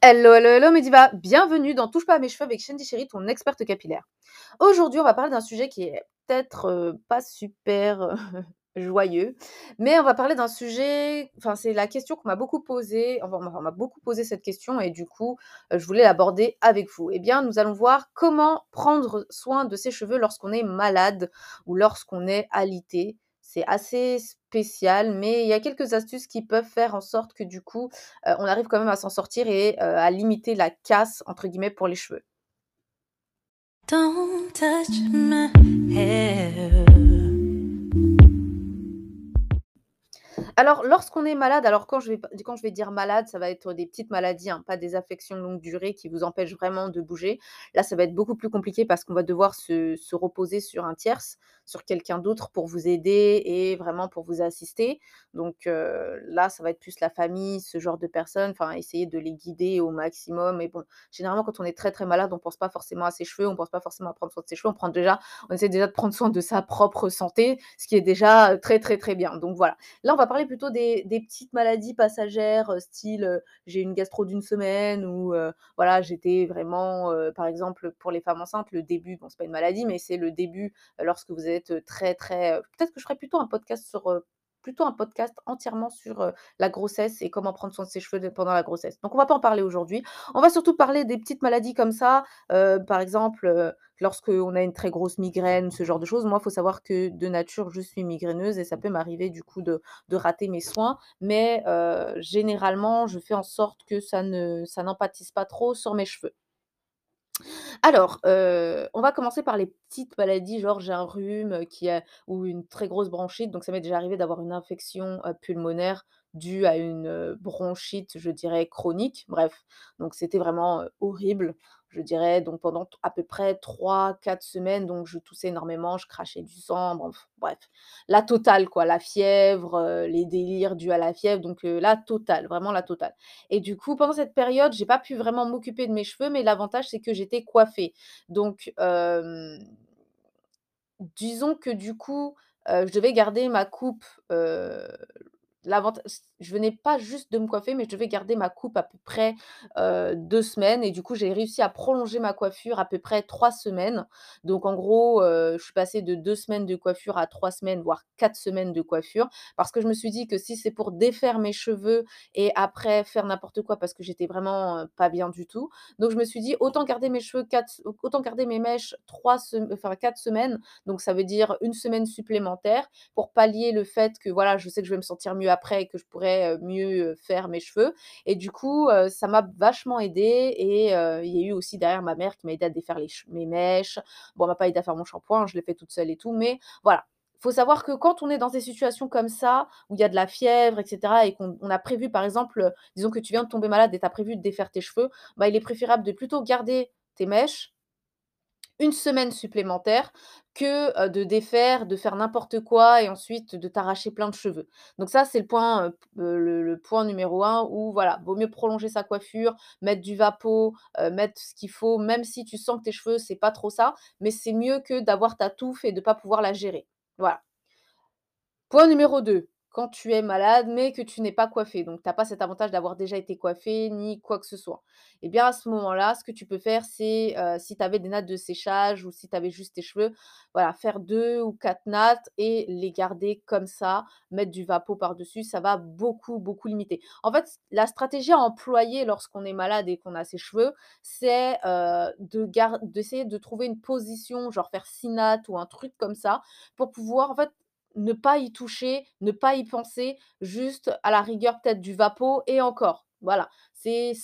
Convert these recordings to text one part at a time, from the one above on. Hello, hello, hello Mediva, bienvenue dans Touche pas à mes cheveux avec Shandy Chéri, ton experte capillaire. Aujourd'hui, on va parler d'un sujet qui est peut-être pas super joyeux, mais on va parler d'un sujet, enfin c'est la question qu'on m'a beaucoup posée, on m'a beaucoup posé cette question et du coup, je voulais l'aborder avec vous. Eh bien, nous allons voir comment prendre soin de ses cheveux lorsqu'on est malade ou lorsqu'on est alité. C'est assez spécial, mais il y a quelques astuces qui peuvent faire en sorte que du coup, on arrive quand même à s'en sortir et à limiter la casse, entre guillemets, pour les cheveux. Don't touch my hair. Alors, lorsqu'on est malade, alors quand je vais dire malade, ça va être des petites maladies, hein, pas des affections de longue durée qui vous empêchent vraiment de bouger. Là, ça va être beaucoup plus compliqué parce qu'on va devoir se reposer sur un tierce, sur quelqu'un d'autre pour vous aider et vraiment pour vous assister. Donc là, ça va être plus la famille, ce genre de personnes, enfin, essayer de les guider au maximum. Mais bon, généralement, quand on est très très malade, on ne pense pas forcément à ses cheveux, on ne pense pas forcément à prendre soin de ses cheveux, on essaie déjà de prendre soin de sa propre santé, ce qui est déjà très très très bien. Donc voilà, là, on va parler plutôt des petites maladies passagères, style j'ai une gastro d'une semaine ou voilà, j'étais vraiment, par exemple pour les femmes enceintes, le début, bon c'est pas une maladie mais c'est le début lorsque vous êtes très très, peut-être que je ferai plutôt un podcast sur entièrement sur la grossesse et comment prendre soin de ses cheveux pendant la grossesse. Donc on va pas en parler aujourd'hui. On va surtout parler des petites maladies comme ça, par exemple lorsqu'on a une très grosse migraine, ce genre de choses. Moi, il faut savoir que de nature, je suis migraineuse et ça peut m'arriver du coup de rater mes soins. Mais généralement, je fais en sorte que ça n'empâtisse pas trop sur mes cheveux. Alors, on va commencer par les petites maladies, genre j'ai un rhume ou une très grosse bronchite. Donc ça m'est déjà arrivé d'avoir une infection pulmonaire due à une bronchite, je dirais, chronique. Bref, donc c'était vraiment horrible, je dirais. Donc pendant à peu près 3-4 semaines, donc je toussais énormément, je crachais du sang, bref. La totale, quoi, la fièvre, les délires dus à la fièvre, donc la totale, vraiment la totale. Et du coup, pendant cette période, j'ai pas pu vraiment m'occuper de mes cheveux, mais l'avantage, c'est que j'étais coiffée. Donc, disons que du coup, je devais garder ma coupe... Je venais pas juste de me coiffer, mais je devais garder ma coupe à peu près 2 semaines. Et du coup, j'ai réussi à prolonger ma coiffure à peu près 3 semaines. Donc, en gros, je suis passée de 2 semaines de coiffure à 3 semaines, voire 4 semaines de coiffure. Parce que je me suis dit que si c'est pour défaire mes cheveux et après faire n'importe quoi, parce que j'étais vraiment pas bien du tout. Donc, je me suis dit, autant garder mes cheveux, autant garder mes mèches 4 semaines. Donc, ça veut dire 1 semaine supplémentaire pour pallier le fait que, voilà, je sais que je vais me sentir mieux après et que je pourrais mieux faire mes cheveux. Et du coup, ça m'a vachement aidée. Et il y a eu aussi derrière ma mère qui m'a aidée à défaire mes mèches. Bon, elle m'a pas aidée à faire mon shampoing, je l'ai fait toute seule et tout. Mais voilà, il faut savoir que quand on est dans des situations comme ça, où il y a de la fièvre, etc., et qu'on a prévu, par exemple, disons que tu viens de tomber malade et tu as prévu de défaire tes cheveux, bah, il est préférable de plutôt garder tes mèches 1 semaine supplémentaire que de défaire, de faire n'importe quoi et ensuite de t'arracher plein de cheveux. Donc ça, c'est le point numéro 1 où, voilà, vaut mieux prolonger sa coiffure, mettre du vapeau, mettre ce qu'il faut, même si tu sens que tes cheveux, c'est pas trop ça, mais c'est mieux que d'avoir ta touffe et de pas pouvoir la gérer. Voilà. Point numéro 2. Quand tu es malade, mais que tu n'es pas coiffé. Donc, tu n'as pas cet avantage d'avoir déjà été coiffé, ni quoi que ce soit. Eh bien, à ce moment-là, ce que tu peux faire, c'est, si tu avais des nattes de séchage ou si tu avais juste tes cheveux, voilà, faire 2 ou 4 nattes et les garder comme ça, mettre du vapeau par-dessus, ça va beaucoup, beaucoup limiter. En fait, la stratégie à employer lorsqu'on est malade et qu'on a ses cheveux, c'est d'essayer de trouver une position, genre faire 6 nattes ou un truc comme ça, pour pouvoir, en fait, ne pas y toucher, ne pas y penser, juste à la rigueur peut-être du vapeau et encore. Voilà, c'est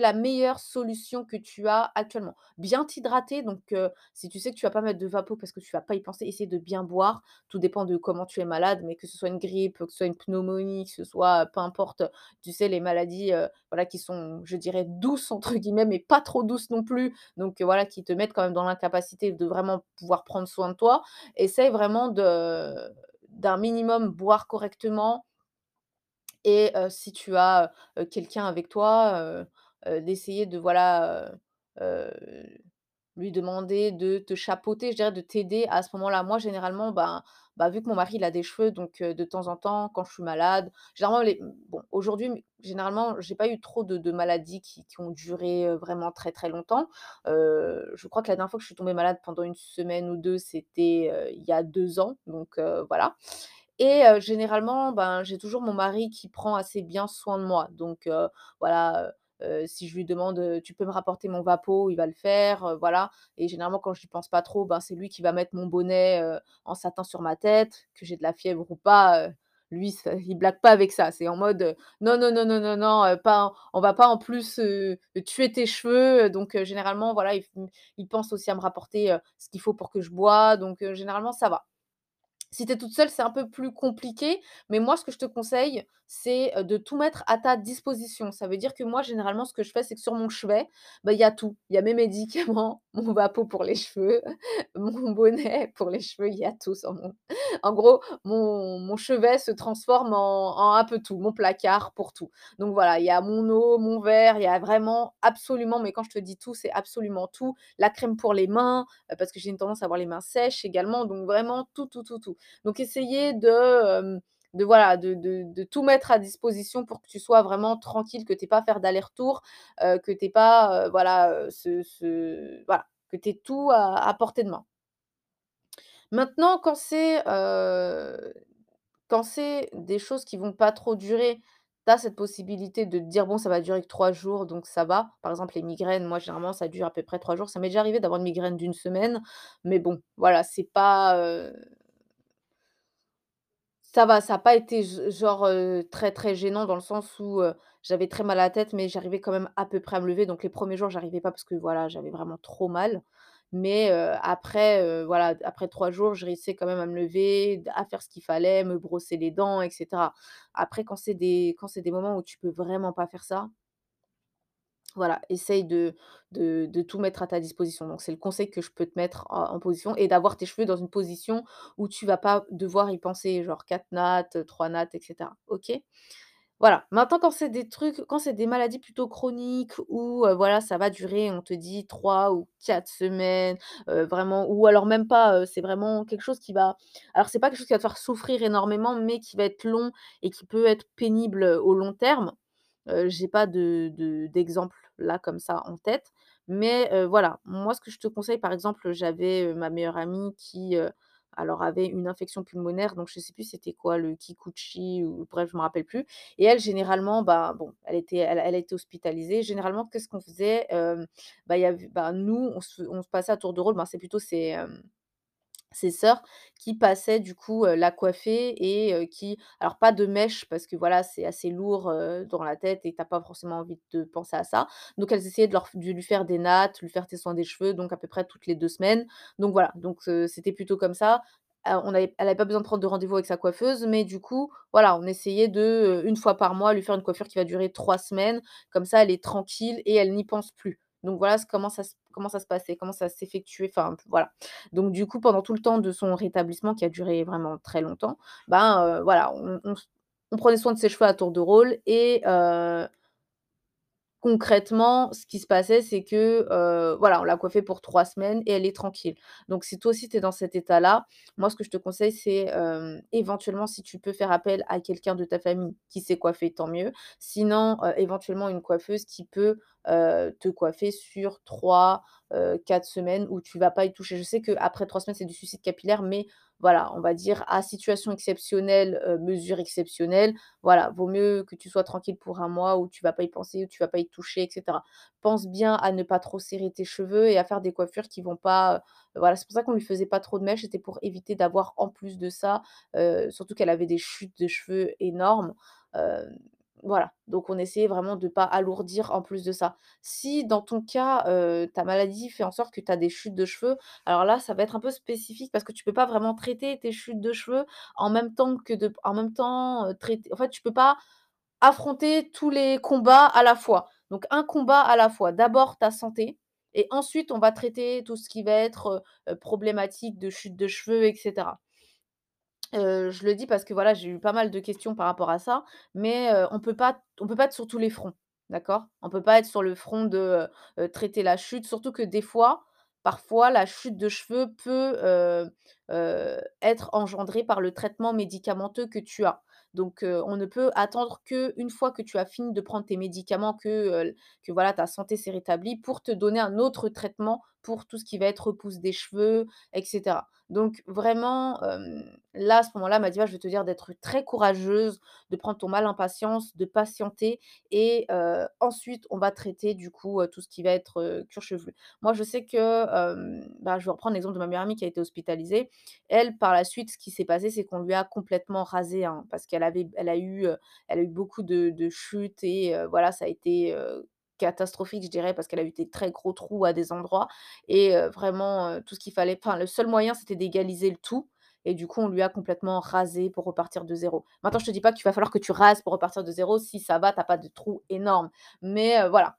la meilleure solution que tu as actuellement. Bien t'hydrater, donc si tu sais que tu ne vas pas mettre de vapeau parce que tu ne vas pas y penser, essaye de bien boire. Tout dépend de comment tu es malade, mais que ce soit une grippe, que ce soit une pneumonie, que ce soit, peu importe, tu sais, les maladies voilà, qui sont, je dirais, douces, entre guillemets, mais pas trop douces non plus. Donc voilà, qui te mettent quand même dans l'incapacité de vraiment pouvoir prendre soin de toi. Essaye vraiment d'un minimum boire correctement. Et si tu as quelqu'un avec toi, d'essayer de voilà, lui demander de te chapeauter, je dirais de t'aider à ce moment-là. Moi, généralement, ben, bah, vu que mon mari il a des cheveux, donc de temps en temps, quand je suis malade, généralement, bon, aujourd'hui, généralement, j'ai pas eu trop de maladies qui ont duré vraiment très très longtemps. Je crois que la dernière fois que je suis tombée malade pendant une semaine ou deux, c'était il y a 2 ans, donc voilà. Et généralement, ben, j'ai toujours mon mari qui prend assez bien soin de moi. Donc voilà, si je lui demande tu peux me rapporter mon vapeau, il va le faire, voilà. Et généralement, quand je n'y pense pas trop, ben, c'est lui qui va mettre mon bonnet en satin sur ma tête, que j'ai de la fièvre ou pas. Lui, il blague pas avec ça. C'est en mode non, non, non, non, non, non, on va pas en plus tuer tes cheveux. Donc généralement, voilà, il pense aussi à me rapporter ce qu'il faut pour que je bois. Donc généralement, ça va. Si tu es toute seule, c'est un peu plus compliqué. Mais moi, ce que je te conseille, c'est de tout mettre à ta disposition. Ça veut dire que moi, généralement, ce que je fais, c'est que sur mon chevet, bah, y a tout. Il y a mes médicaments, mon vapeau pour les cheveux, mon bonnet pour les cheveux, il y a tout. En gros, mon chevet se transforme en un peu tout, mon placard pour tout. Donc voilà, il y a mon eau, mon verre, il y a vraiment absolument, mais quand je te dis tout, c'est absolument tout. La crème pour les mains, parce que j'ai une tendance à avoir les mains sèches également. Donc vraiment, tout, tout, tout, tout. Donc, essayez de tout mettre à disposition pour que tu sois vraiment tranquille, que tu n'aies pas à faire d'aller-retour, que tu n'aies pas, voilà, que tu aies tout à portée de main. Maintenant, quand c'est des choses qui ne vont pas trop durer, tu as cette possibilité de te dire, bon, ça va durer que 3 jours, donc ça va. Par exemple, les migraines, moi, généralement, ça dure à peu près 3 jours. Ça m'est déjà arrivé d'avoir une migraine d'une semaine, mais bon, voilà, c'est pas... Ça va, ça n'a pas été genre très très gênant dans le sens où j'avais très mal à la tête, mais j'arrivais quand même à peu près à me lever. Donc les premiers jours, j'arrivais pas parce que voilà, j'avais vraiment trop mal. Mais après, voilà, après 3 jours, je réussissais quand même à me lever, à faire ce qu'il fallait, me brosser les dents, etc. Après, quand c'est des moments où tu peux vraiment pas faire ça, voilà, essaye de tout mettre à ta disposition. Donc, c'est le conseil que je peux te mettre en position et d'avoir tes cheveux dans une position où tu ne vas pas devoir y penser, genre 4 nattes, 3 nattes, etc. Ok ? Voilà. Maintenant, quand c'est des maladies plutôt chroniques où voilà, ça va durer, on te dit 3 ou 4 semaines, vraiment, ou alors même pas, c'est vraiment quelque chose qui va... Alors, c'est pas quelque chose qui va te faire souffrir énormément, mais qui va être long et qui peut être pénible au long terme. J'ai pas d'exemple là comme ça en tête, mais voilà, moi ce que je te conseille, par exemple, j'avais ma meilleure amie qui alors avait une infection pulmonaire, donc je sais plus c'était quoi, le kikuchi ou bref, je me rappelle plus, et elle généralement, bah bon, elle a été hospitalisée. Généralement, qu'est-ce qu'on faisait, bah, nous on se passait à tour de rôle, bah, c'est plutôt ses sœurs qui passaient du coup la coiffer et qui... Alors pas de mèche parce que voilà, c'est assez lourd dans la tête et t'as pas forcément envie de penser à ça. Donc elles essayaient de lui faire des nattes, lui faire tes soins des cheveux, donc à peu près toutes les 2 semaines. Donc voilà, donc c'était plutôt comme ça. Elle n'avait pas besoin de prendre de rendez-vous avec sa coiffeuse, mais du coup, voilà, on essayait de, une fois par mois, lui faire une coiffure qui va durer 3 semaines. Comme ça, elle est tranquille et elle n'y pense plus. Donc voilà comment ça se passait, comment ça s'effectuait, enfin voilà. Donc du coup, pendant tout le temps de son rétablissement, qui a duré vraiment très longtemps, ben voilà, on prenait soin de ses cheveux à tour de rôle. Et concrètement, ce qui se passait, c'est que voilà, on l'a coiffée pour 3 semaines et elle est tranquille. Donc si toi aussi tu es dans cet état-là, moi ce que je te conseille, c'est éventuellement, si tu peux faire appel à quelqu'un de ta famille qui s'est coiffé, tant mieux. Sinon, éventuellement une coiffeuse qui peut te coiffer sur 3-4 semaines où tu vas pas y toucher. Je sais qu'après 3 semaines, c'est du suicide capillaire, mais voilà, on va dire à situation exceptionnelle, mesure exceptionnelle, voilà, vaut mieux que tu sois tranquille pour un mois où tu vas pas y penser, où tu vas pas y toucher, etc. Pense bien à ne pas trop serrer tes cheveux et à faire des coiffures qui vont pas... Voilà, c'est pour ça qu'on lui faisait pas trop de mèches, c'était pour éviter d'avoir en plus de ça, surtout qu'elle avait des chutes de cheveux énormes. Voilà, donc on essayait vraiment de ne pas alourdir en plus de ça. Si dans ton cas, ta maladie fait en sorte que tu as des chutes de cheveux, alors là, ça va être un peu spécifique parce que tu ne peux pas vraiment traiter tes chutes de cheveux en même temps que traiter... En fait, tu ne peux pas affronter tous les combats à la fois. Donc, un combat à la fois. D'abord, ta santé. Et ensuite, on va traiter tout ce qui va être problématique de chute de cheveux, etc. Je le dis parce que voilà, j'ai eu pas mal de questions par rapport à ça, mais on peut pas être sur tous les fronts, d'accord ? On peut pas être sur le front de traiter la chute, surtout que des fois, Parfois, la chute de cheveux peut être engendrée par le traitement médicamenteux que tu as. Donc, on ne peut attendre qu'une fois que tu as fini de prendre tes médicaments, que voilà, ta santé s'est rétablie, pour te donner un autre traitement pour tout ce qui va être repousse des cheveux, etc. Donc, vraiment, là, à ce moment-là, Mediva, je vais te dire d'être très courageuse, de prendre ton mal en patience, de patienter. Et ensuite, on va traiter, du coup, tout ce qui va être cure chevelu. Moi, je sais que, je vais reprendre l'exemple de ma meilleure amie qui a été hospitalisée. Elle, par la suite, ce qui s'est passé, c'est qu'on lui a complètement rasé, hein, parce qu'elle a eu beaucoup de chutes et voilà, ça a été catastrophique, je dirais, parce qu'elle a eu des très gros trous à des endroits et vraiment tout ce qu'il fallait, enfin le seul moyen c'était d'égaliser le tout et du coup on lui a complètement rasé pour repartir de zéro. Maintenant je te dis pas qu'il va falloir que tu rases pour repartir de zéro, si ça va, t'as pas de trous énormes, mais voilà,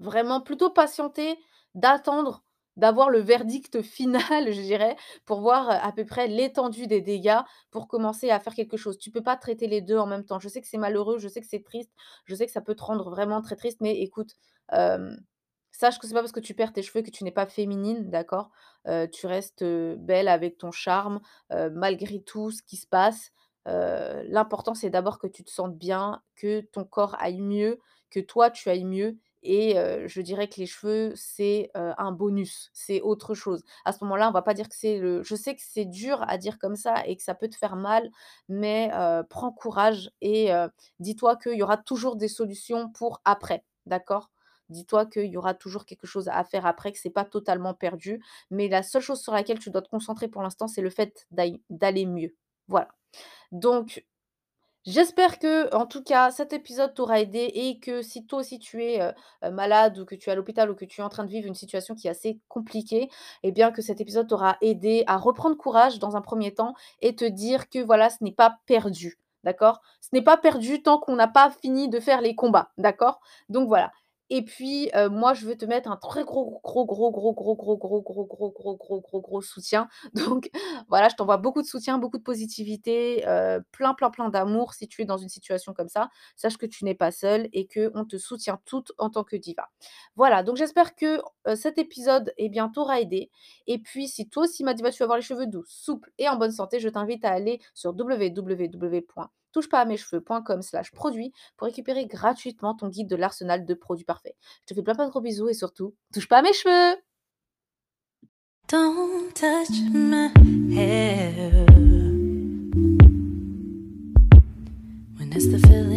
vraiment plutôt patienter, d'attendre d'avoir le verdict final, je dirais, pour voir à peu près l'étendue des dégâts, pour commencer à faire quelque chose. Tu ne peux pas traiter les deux en même temps. Je sais que c'est malheureux, je sais que c'est triste, je sais que ça peut te rendre vraiment très triste, mais écoute, sache que c'est pas parce que tu perds tes cheveux que tu n'es pas féminine, d'accord? Tu restes belle avec ton charme, malgré tout ce qui se passe. L'important, c'est d'abord que tu te sentes bien, que ton corps aille mieux, que toi, tu ailles mieux. Et je dirais que les cheveux, c'est un bonus, c'est autre chose. À ce moment-là, on va pas dire que c'est le... Je sais que c'est dur à dire comme ça et que ça peut te faire mal, mais prends courage et dis-toi qu'il y aura toujours des solutions pour après, d'accord? Dis-toi qu'il y aura toujours quelque chose à faire après, que c'est pas totalement perdu. Mais la seule chose sur laquelle tu dois te concentrer pour l'instant, c'est le fait d'aller mieux. Voilà. Donc... j'espère que, en tout cas, cet épisode t'aura aidé et que si toi aussi tu es malade ou que tu es à l'hôpital ou que tu es en train de vivre une situation qui est assez compliquée, eh bien que cet épisode t'aura aidé à reprendre courage dans un premier temps et te dire que voilà, ce n'est pas perdu, d'accord? Ce n'est pas perdu tant qu'on n'a pas fini de faire les combats, d'accord? Donc voilà. Et puis, moi, je veux te mettre un très gros soutien. Donc, voilà, je t'envoie beaucoup de soutien, beaucoup de positivité, plein d'amour si tu es dans une situation comme ça. Sache que tu n'es pas seule et qu'on te soutient toutes en tant que diva. Voilà, donc j'espère que cet épisode, eh bien, t'aura aidé. Et puis, si toi aussi, Mediva, tu vas avoir les cheveux doux, souples et en bonne santé, je t'invite à aller sur www.touchepasamescheveux.com/produit pour récupérer gratuitement ton guide de l'arsenal de produits parfaits. Je te fais plein de gros bisous et surtout, touche pas à mes cheveux. Don't touch my hair when it's the